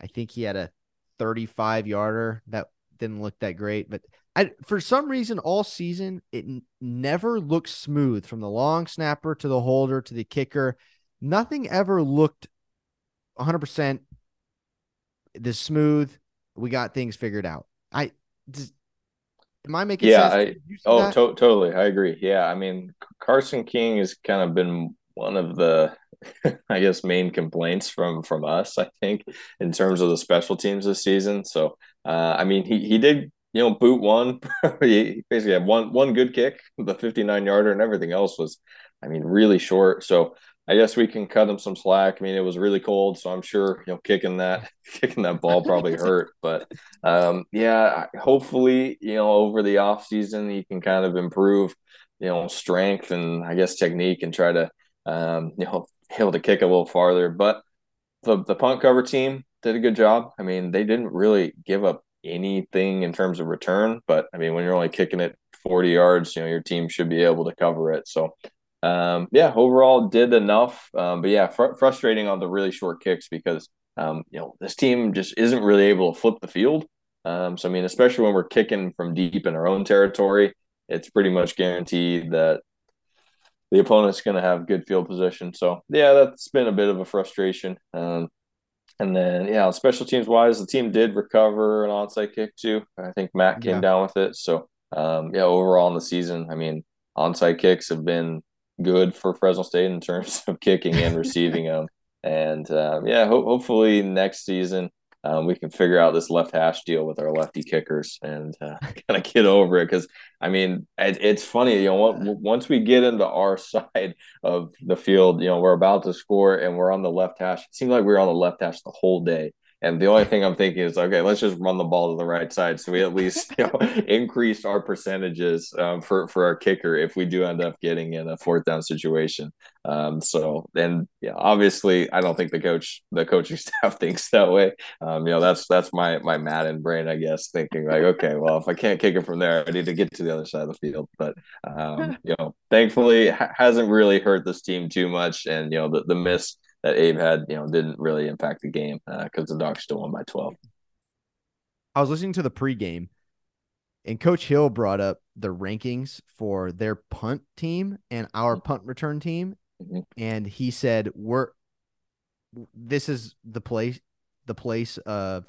I think he had a thirty-five yarder that didn't look that great, but I, for some reason all season, it n- never looked smooth from the long snapper to the holder, to the kicker. Nothing ever looked one hundred percent this smooth. We got things figured out. I just, Am I making yeah, sense? Yeah, oh, to- totally. I agree. Yeah, I mean, Carson King has kind of been one of the, I guess, main complaints from from us, I think, in terms of the special teams this season. So, uh, I mean, he he did, you know, boot one. He basically had one one good kick, the fifty-nine-yarder, and everything else was, I mean, really short. So, I guess we can cut him some slack. I mean, it was really cold, so I'm sure, you know, kicking that kicking that ball probably hurt. But, um, yeah, hopefully, you know, over the offseason, he can kind of improve, you know, strength and, I guess, technique and try to, um, you know, be able to kick a little farther. But the, the punt cover team did a good job. I mean, they didn't really give up anything in terms of return. But, I mean, when you're only kicking it forty yards, you know, your team should be able to cover it. So, Um, yeah, overall did enough, um, but yeah, fr- frustrating on the really short kicks because, um, you know, this team just isn't really able to flip the field. Um, so, I mean, especially when we're kicking from deep in our own territory, it's pretty much guaranteed that the opponent's going to have good field position. So, yeah, that's been a bit of a frustration. Um, and then, yeah, special teams wise, the team did recover an onside kick too. I think Matt came yeah. down with it. So, um, yeah, overall in the season, I mean, onside kicks have been good for Fresno State in terms of kicking and receiving them. And um, yeah, ho- hopefully next season um, we can figure out this left hash deal with our lefty kickers and uh, kind of get over it. Because I mean, it, it's funny, you know, once we get into our side of the field, you know, we're about to score and we're on the left hash. It seemed like we were on the left hash the whole day. And the only thing I'm thinking is, okay, let's just run the ball to the right side. So we at least, you know, increase our percentages um, for, for our kicker if we do end up getting in a fourth down situation. Um, so, and yeah, obviously I don't think the coach, the coaching staff thinks that way. Um, you know, that's, that's my, my Madden brain, I guess, thinking like, okay, well, if I can't kick it from there, I need to get to the other side of the field. But, um, you know, thankfully ha- hasn't really hurt this team too much. And, you know, the, the miss that Abe had, you know, didn't really impact the game because uh, the Dogs still won by twelve. I was listening to the pregame, and Coach Hill brought up the rankings for their punt team and our mm-hmm. punt return team, mm-hmm. and he said, "We're this is the place, the place of,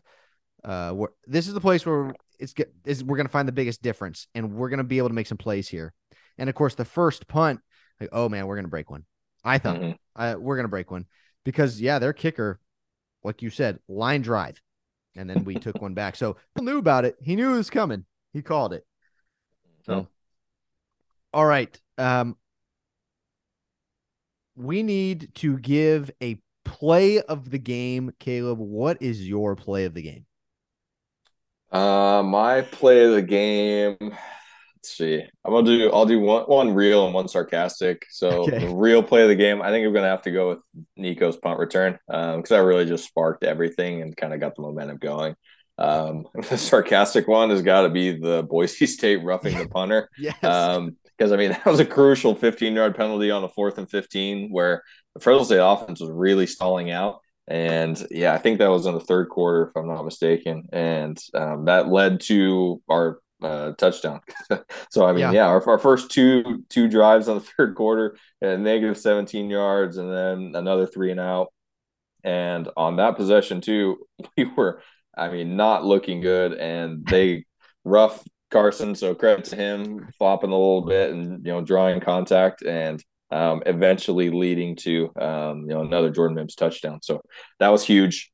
uh, where, this is the place where it's is we're gonna find the biggest difference, and we're gonna be able to make some plays here." And of course, the first punt, like, oh man, we're gonna break one. I thought mm-hmm. uh, we're gonna break one. Because, yeah, their kicker, like you said, line drive. And then we took one back. So he knew about it. He knew it was coming. He called it. So, yeah. All right. Um, we need to give a play of the game. Caleb, what is your play of the game? Uh, my play of the game... Let's see. I'm gonna do I'll do one one real and one sarcastic. So okay. The real play of the game, I think I'm gonna have to go with Nico's punt return. Um, because that really just sparked everything and kind of got the momentum going. Um the sarcastic one has got to be the Boise State roughing the punter. Yes. Um, because I mean that was a crucial fifteen-yard penalty on a fourth and fifteen where the Fresno State offense was really stalling out. And yeah, I think that was in the third quarter, if I'm not mistaken. And um that led to our Uh, touchdown. So I mean, yeah, yeah our, our first two two drives on the third quarter at negative seventeen yards, and then another three and out. And on that possession too, we were, I mean, not looking good. And they rough Carson, so credit to him, flopping a little bit and, you know, drawing contact and um, eventually leading to, um, you know, another Jordan Mims touchdown. So that was huge.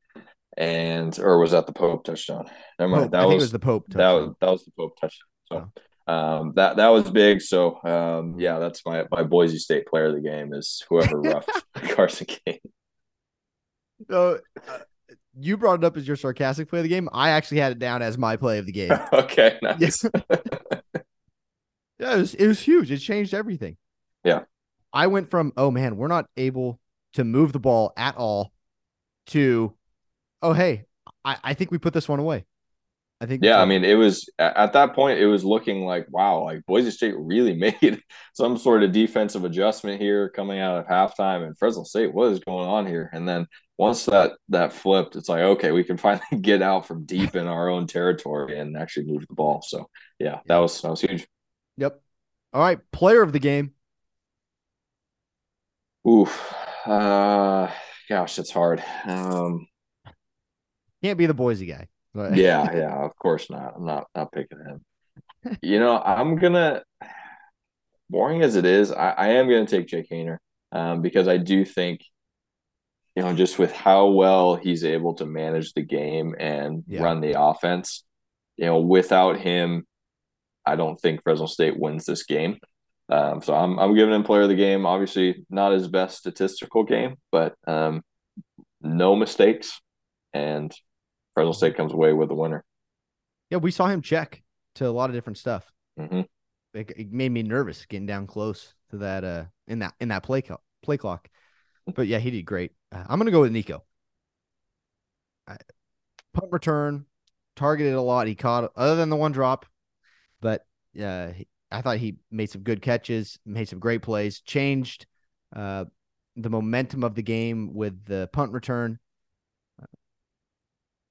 And, or was that the Pope touchdown? Never mind. Pope, that was, was the Pope touchdown. That was, that was the Pope touchdown. So oh. um, that, that was big. So, um, yeah, that's my, my Boise State player of the game is whoever roughed Carson King. So uh, you brought it up as your sarcastic play of the game. I actually had it down as my play of the game. Okay. Nice. Yeah. yeah, it was, it was huge. It changed everything. Yeah. I went from, oh man, we're not able to move the ball at all to, oh, hey, I, I think we put this one away. I think. Yeah. I mean, it was at that point, it was looking like, wow, like Boise State really made some sort of defensive adjustment here coming out of halftime, and Fresno State, what is going on here? And then once that, that flipped, it's like, okay, we can finally get out from deep in our own territory and actually move the ball. So yeah, that was, that was huge. Yep. All right. Player of the game. Oof. Uh, gosh, it's hard. Um, Can't be the Boise guy. But. Yeah, yeah, of course not. I'm not, not picking him. You know, I'm going to, boring as it is, I, I am going to take Jake Haener um, because I do think, you know, just with how well he's able to manage the game and yeah. run the offense, you know, without him, I don't think Fresno State wins this game. Um, so I'm I'm giving him player of the game. Obviously, not his best statistical game, but um, no mistakes. And Fresno State comes away with the winner. Yeah, we saw him check to a lot of different stuff. Mm-hmm. It, it made me nervous getting down close to that uh, in that in that play co- play clock. But yeah, he did great. Uh, I'm gonna go with Nico. I, punt return, targeted a lot. He caught other than the one drop, but yeah, uh, I thought he made some good catches, made some great plays, changed uh, the momentum of the game with the punt return.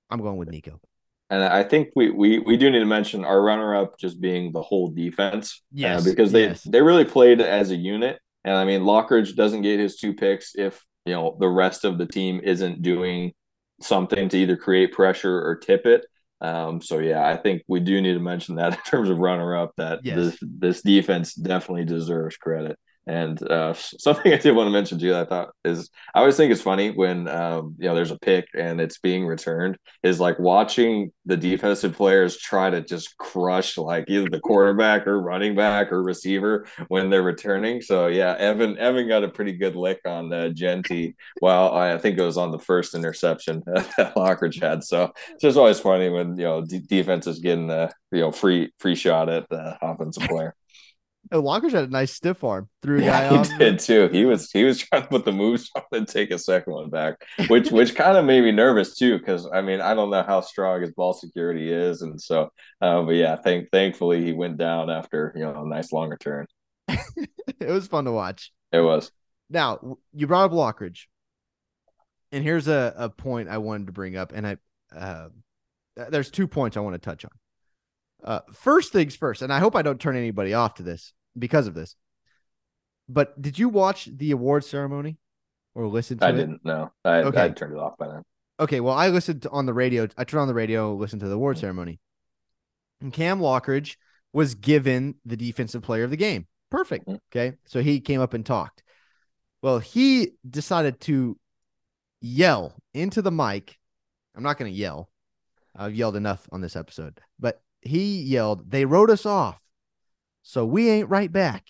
I'm going with Nico. And I think we we we do need to mention our runner-up just being the whole defense. Yes. Uh, because they, yes. they really played as a unit. And, I mean, Lockridge doesn't get his two picks if, you know, the rest of the team isn't doing something to either create pressure or tip it. Um, so, yeah, I think we do need to mention that in terms of runner-up, that yes. this, this defense definitely deserves credit. And uh, something I did want to mention too, that I thought is, I always think it's funny when, um, you know, there's a pick and it's being returned, is like watching the defensive players try to just crush like either the quarterback or running back or receiver when they're returning. So yeah, Evan, Evan got a pretty good lick on uh, Jeanty. Well, I think it was on the first interception that Lockridge had. So it's just always funny when, you know, d- defense is getting a, you know, free, free shot at the offensive player. Oh, Lockridge had a nice stiff arm. Threw a yeah, guy off. He did too. He was he was trying to put the moves on and take a second one back, which which kind of made me nervous too. Because I mean, I don't know how strong his ball security is, and so, uh, but yeah, thank thankfully he went down after, you know, a nice long return. It was fun to watch. It was. Now you brought up Lockridge, and here's a a point I wanted to bring up, and I uh, there's two points I want to touch on. Uh, first things first, and I hope I don't turn anybody off to this because of this, but did you watch the award ceremony or listen to I it? I didn't know. I, okay. I turned it off by then. Okay. Well, I listened on the radio. I turned on the radio, listened to the award mm-hmm. ceremony, and Cam Lockridge was given the defensive player of the game. Perfect. Mm-hmm. Okay. So he came up and talked. Well, he decided to yell into the mic. I'm not going to yell. I've yelled enough on this episode, but he yelled, "They wrote us off, so we ain't right back.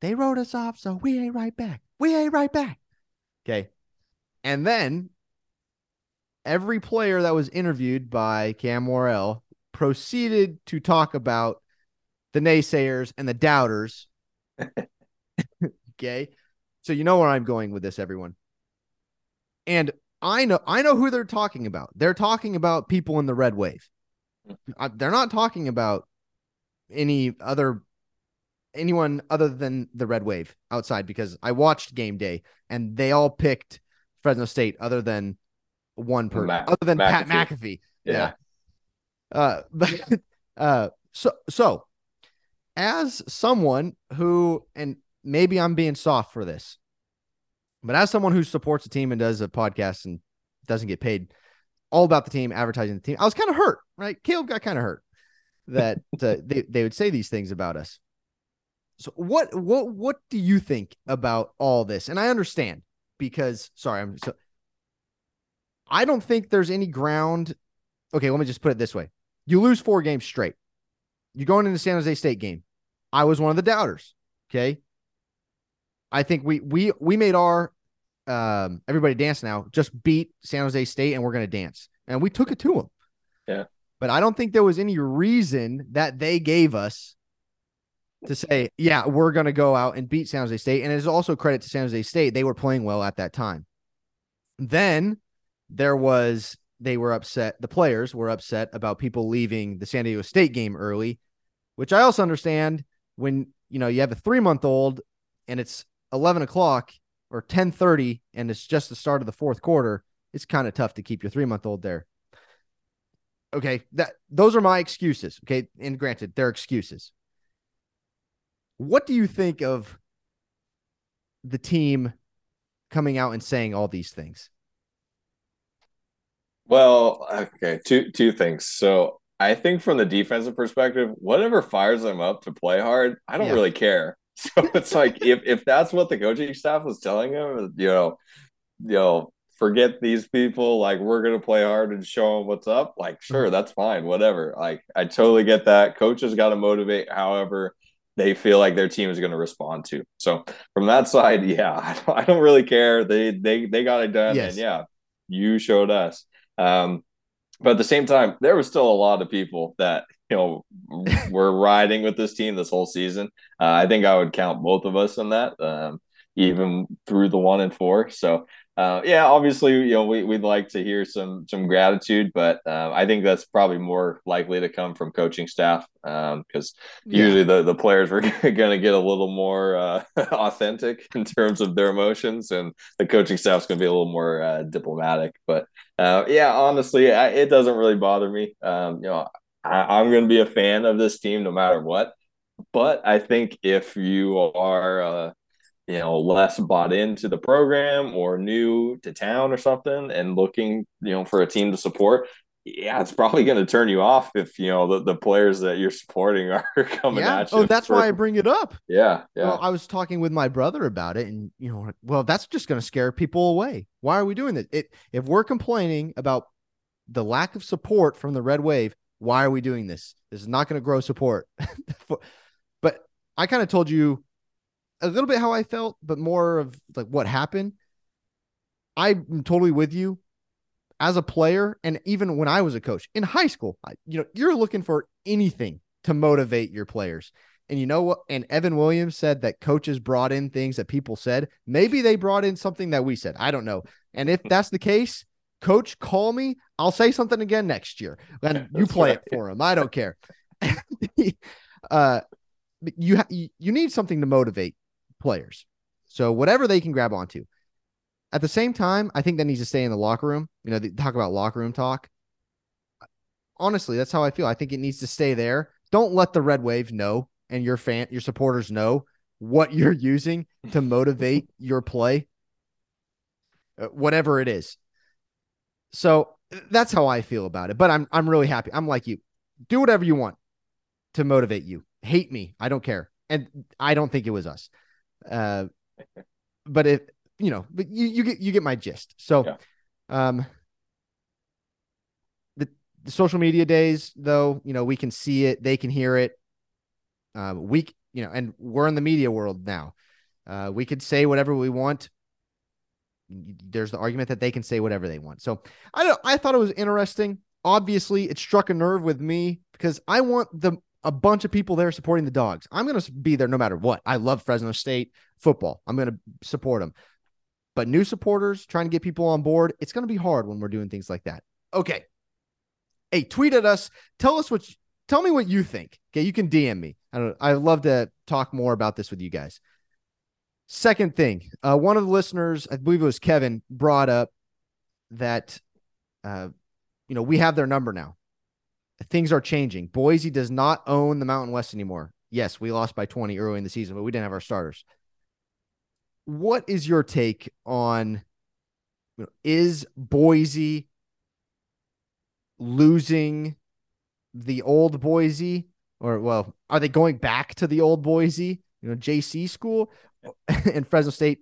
They wrote us off, so we ain't right back. We ain't right back." Okay. And then every player that was interviewed by Cam Worrell proceeded to talk about the naysayers and the doubters. Okay. So you know where I'm going with this, everyone. And I know, I know who they're talking about. They're talking about people in the red wave. They're not talking about any other anyone other than the red wave outside, because I watched game day and they all picked Fresno State other than one person, Mac- other than McAfee. Pat McAfee. Yeah. yeah. Uh, but uh, so so as someone who, and maybe I'm being soft for this, but as someone who supports a team and does a podcast and doesn't get paid, all about the team, advertising the team, I was kind of hurt, right? Caleb got kind of hurt that uh, they, they would say these things about us. So what, what, what do you think about all this? And I understand because sorry, I'm so I don't think there's any ground. Okay. Let me just put it this way. You lose four games straight. You're going into the San Jose State game. I was one of the doubters. Okay. I think we, we, we made our, um, everybody dance now, just beat San Jose State and we're going to dance. And we took it to them. Yeah. But I don't think there was any reason that they gave us to say, yeah, we're going to go out and beat San Jose State. And it is also credit to San Jose State. They were playing well at that time. Then there was, they were upset. The players were upset about people leaving the San Diego State game early, which I also understand when, you know, you have a three month old and it's eleven o'clock or ten thirty and it's just the start of the fourth quarter. It's kind of tough to keep your three month old there. Okay. That, those are my excuses. Okay. And granted, they're excuses. What do you think of the team coming out and saying all these things? Well, okay, two two things. So I think from the defensive perspective, whatever fires them up to play hard, I don't yeah. really care. So it's like if if that's what the coaching staff was telling them, you know, you know, forget these people, like we're gonna play hard and show them what's up. Like, sure, that's fine, whatever. Like, I totally get that. Coaches got to motivate, however they feel like their team is going to respond to. So from that side, yeah, I don't, I don't really care. They they they got it done, yes. and yeah, you showed us. Um, but at the same time, there was still a lot of people that you know were riding with this team this whole season. Uh, I think I would count both of us in that, um, even through the one and four. So uh, yeah, obviously, you know, we we'd like to hear some some gratitude, but uh, I think that's probably more likely to come from coaching staff. Um, because usually yeah. the, the players were going to get a little more uh, authentic in terms of their emotions, and the coaching staff's going to be a little more uh, diplomatic. But uh, yeah, honestly, I, it doesn't really bother me. Um, you know, I, I'm going to be a fan of this team no matter what. But I think if you are, uh, you know, less bought into the program or new to town or something, and looking, you know, for a team to support. Yeah, it's probably going to turn you off if, you know, the, the players that you're supporting are coming yeah. at you. Oh, that's for... why I bring it up. Yeah, yeah. Well, I was talking with my brother about it, and, you know, well, that's just going to scare people away. Why are we doing this? It, if we're complaining about the lack of support from the Red Wave, why are we doing this? This is not going to grow support. But I kind of told you a little bit how I felt, but more of like what happened. I'm totally with you. As a player, and even when I was a coach in high school, I, you know, you're looking for anything to motivate your players. And you know what? And Evan Williams said that coaches brought in things that people said. Maybe they brought in something that we said. I don't know. And if that's the case, coach, call me. I'll say something again next year. And yeah, you play right. it for him. I don't care. uh, you ha- you need something to motivate players. So whatever they can grab onto. At the same time, I think that needs to stay in the locker room. You know, they talk about locker room talk. Honestly, that's how I feel. I think it needs to stay there. Don't let the Red Wave know and your fan, your supporters know what you're using to motivate your play, whatever it is. So that's how I feel about it. But I'm I'm really happy. I'm like you. Do whatever you want to motivate you. Hate me. I don't care. And I don't think it was us. Uh, but if... You know, but you, you get you get my gist. So, yeah. um, the, the social media days, though, you know, we can see it, they can hear it. Uh, we, you know, and we're in the media world now. Uh, we could say whatever we want. There's the argument that they can say whatever they want. So, I don't. I thought it was interesting. Obviously, it struck a nerve with me because I want the a bunch of people there supporting the Dogs. I'm going to be there no matter what. I love Fresno State football. I'm going to support them. But new supporters, trying to get people on board, it's going to be hard when we're doing things like that. Okay. Hey, tweet at us. Tell us what, you, tell me what you think. Okay. You can D M me. I don't I'd love to talk more about this with you guys. Second thing, uh, one of the listeners, I believe it was Kevin, brought up that, uh, you know, we have their number now. Things are changing. Boise does not own the Mountain West anymore. Yes. We lost by twenty early in the season, but we didn't have our starters. What is your take on, you know, is Boise losing the old Boise, or well, are they going back to the old Boise, you know, J C school, and Fresno State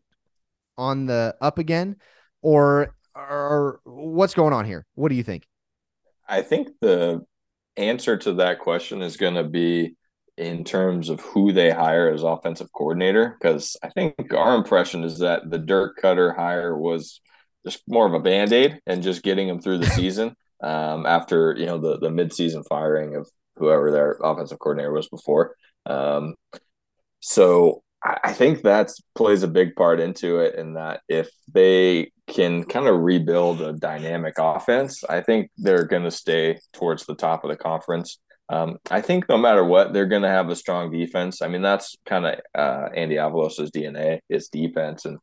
on the up again, or or what's going on here? What do you think? I think the answer to that question is going to be in terms of who they hire as offensive coordinator, because I think our impression is that the dirt cutter hire was just more of a Band-Aid and just getting them through the season um, after, you know, the, the midseason firing of whoever their offensive coordinator was before. Um, so I, I think that plays a big part into it, in that if they can kind of rebuild a dynamic offense, I think they're going to stay towards the top of the conference. Um, I think no matter what, they're going to have a strong defense. I mean, that's kind of uh, Andy Avalos' D N A, is defense, and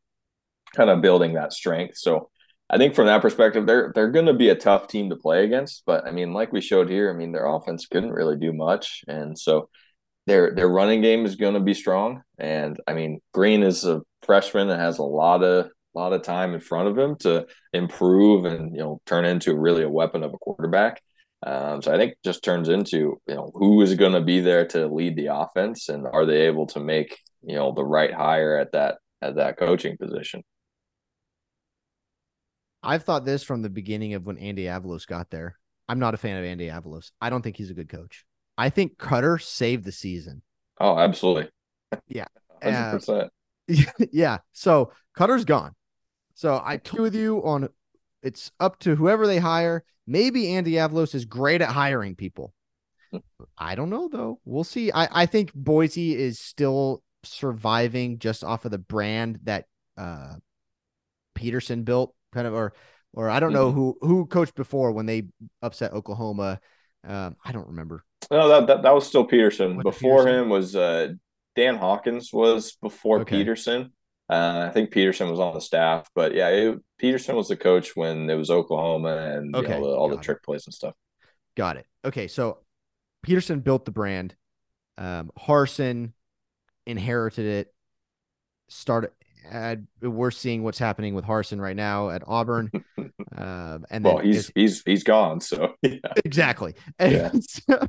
kind of building that strength. So I think from that perspective, they're they're going to be a tough team to play against. But I mean, like we showed here, I mean, their offense couldn't really do much, and so their their running game is going to be strong. And I mean, Green is a freshman and has a lot of lot of time in front of him to improve and, you know, turn into really a weapon of a quarterback. Um, so I think it just turns into, you know, who is going to be there to lead the offense, and are they able to make, you know, the right hire at that at that coaching position? I've thought this from the beginning of when Andy Avalos got there. I'm not a fan of Andy Avalos. I don't think he's a good coach. I think Cutter saved the season. Oh, absolutely. Yeah. one hundred percent. Uh, yeah. So Cutter's gone. So I agree with you on it's up to whoever they hire. Maybe Andy Avalos is great at hiring people. I don't know, though. We'll see. I, I think Boise is still surviving just off of the brand that uh, Peterson built, kind of, or or I don't know who, who coached before when they upset Oklahoma. Um, I don't remember. No, that that, that was still Peterson. What, before Peterson? Him was uh, Dan Hawkins was before okay. Peterson. Uh, I think Peterson was on the staff, but yeah, it, Peterson was the coach when it was Oklahoma and okay. you know, all the, all the trick plays and stuff. Got it. Okay. So Peterson built the brand. Um, Harsin inherited it. Started. Uh, we're seeing what's happening with Harsin right now at Auburn. Um, and well, then he's, he's, he's gone. So yeah. Exactly. And, yeah. so,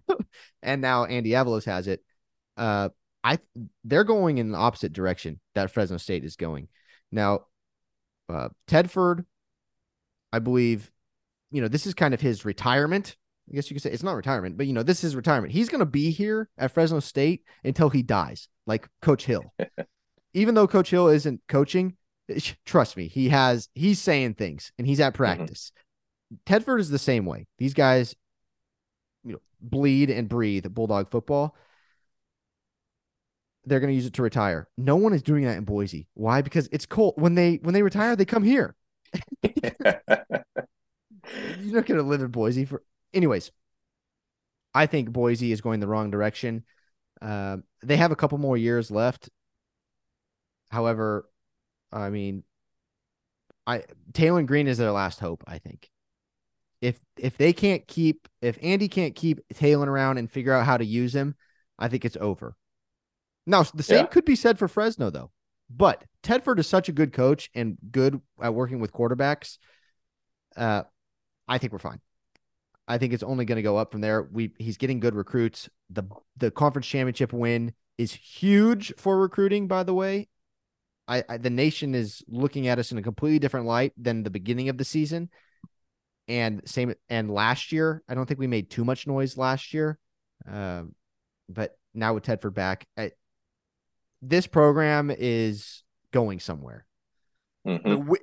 and now Andy Avalos has it. Uh, I they're going in the opposite direction that Fresno State is going now. Uh, Tedford, I believe, you know, this is kind of his retirement. I guess you could say it's not retirement, but you know, this is retirement. He's going to be here at Fresno State until he dies, like Coach Hill. Even though Coach Hill isn't coaching, trust me, he has he's saying things and he's at practice. Mm-hmm. Tedford is the same way. These guys, you know, bleed and breathe Bulldog football. They're going to use it to retire. No one is doing that in Boise. Why? Because it's cold. When they when they retire, they come here. You're not going to live in Boise for anyways. I think Boise is going the wrong direction. Um, they have a couple more years left. However, I mean, I Taylor Green is their last hope. I think if if they can't keep if Andy can't keep Taylor around and figure out how to use him, I think it's over. Now, the same yeah. could be said for Fresno, though. But Tedford is such a good coach and good at working with quarterbacks. Uh, I think we're fine. I think it's only going to go up from there. We He's getting good recruits. The The conference championship win is huge for recruiting, by the way. I, I the nation is looking at us in a completely different light than the beginning of the season. And same and last year, I don't think we made too much noise last year. Uh, but now with Tedford back, I, this program is going somewhere. Mm-hmm. We,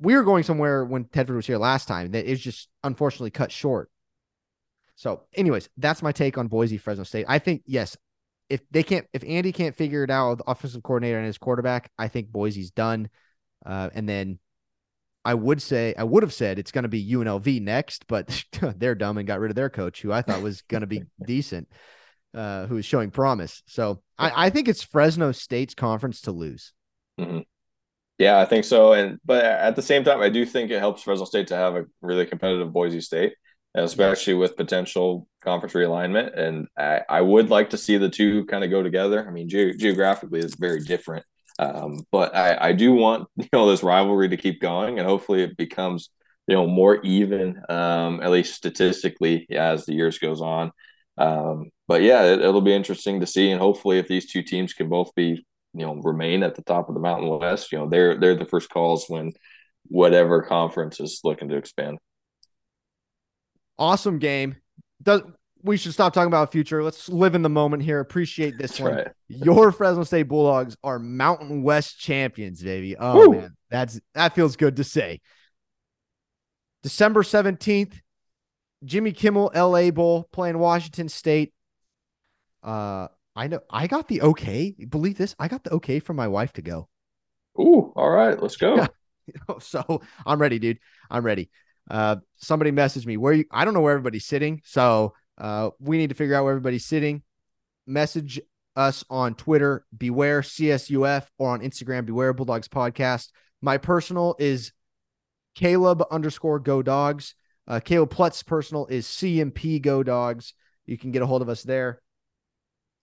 we were going somewhere when Tedford was here last time. That is just unfortunately cut short. So anyways, that's my take on Boise, Fresno State. I think, yes, if they can't, if Andy can't figure it out, the offensive coordinator and his quarterback, I think Boise's done. Uh, and then I would say, I would have said it's going to be U N L V next, but they're dumb and got rid of their coach who I thought was going to be decent. Uh, who is showing promise. So I, I think it's Fresno State's conference to lose. Mm-hmm. Yeah, I think so. And but at the same time, I do think it helps Fresno State to have a really competitive Boise State, especially yeah. with potential conference realignment. And I, I would like to see the two kind of go together. I mean, ge- geographically, it's very different. Um, but I, I do want, you know, this rivalry to keep going, and hopefully it becomes you know, more even, um, at least statistically, yeah, as the years goes on. Um, but yeah, it, it'll be interesting to see. And hopefully if these two teams can both be, you know, remain at the top of the Mountain West, you know, they're, they're the first calls when whatever conference is looking to expand. Awesome game. Does, we should stop talking about future. Let's live in the moment here. Appreciate this. That's one. Right. Your Fresno State Bulldogs are Mountain West champions, baby. Oh, Woo. man, that's, that feels good to say. December seventeenth, Jimmy Kimmel L A. Bowl playing Washington State. Uh, I know I got the okay. Believe this, I got the okay from my wife to go. Ooh, all right, let's go. So I'm ready, dude. I'm ready. Uh, somebody messaged me where you. I don't know where everybody's sitting, so uh, we need to figure out where everybody's sitting. Message us on Twitter, Beware C S U F, or on Instagram, Beware Bulldogs Podcast. My personal is Caleb underscore Go Dogs. Uh, Caleb Plutt's personal is C M P Go Dogs. You can get a hold of us there.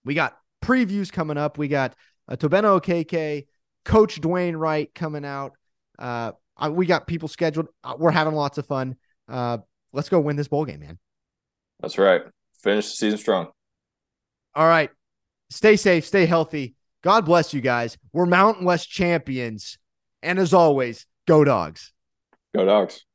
We got previews coming up. We got uh, Tobeno K K, Coach Dwayne Wright coming out. Uh, I, we got people scheduled. We're having lots of fun. Uh, let's go win this bowl game, man. That's right. Finish the season strong. All right. Stay safe. Stay healthy. God bless you guys. We're Mountain West champions. And as always, go Dogs. Go Dogs.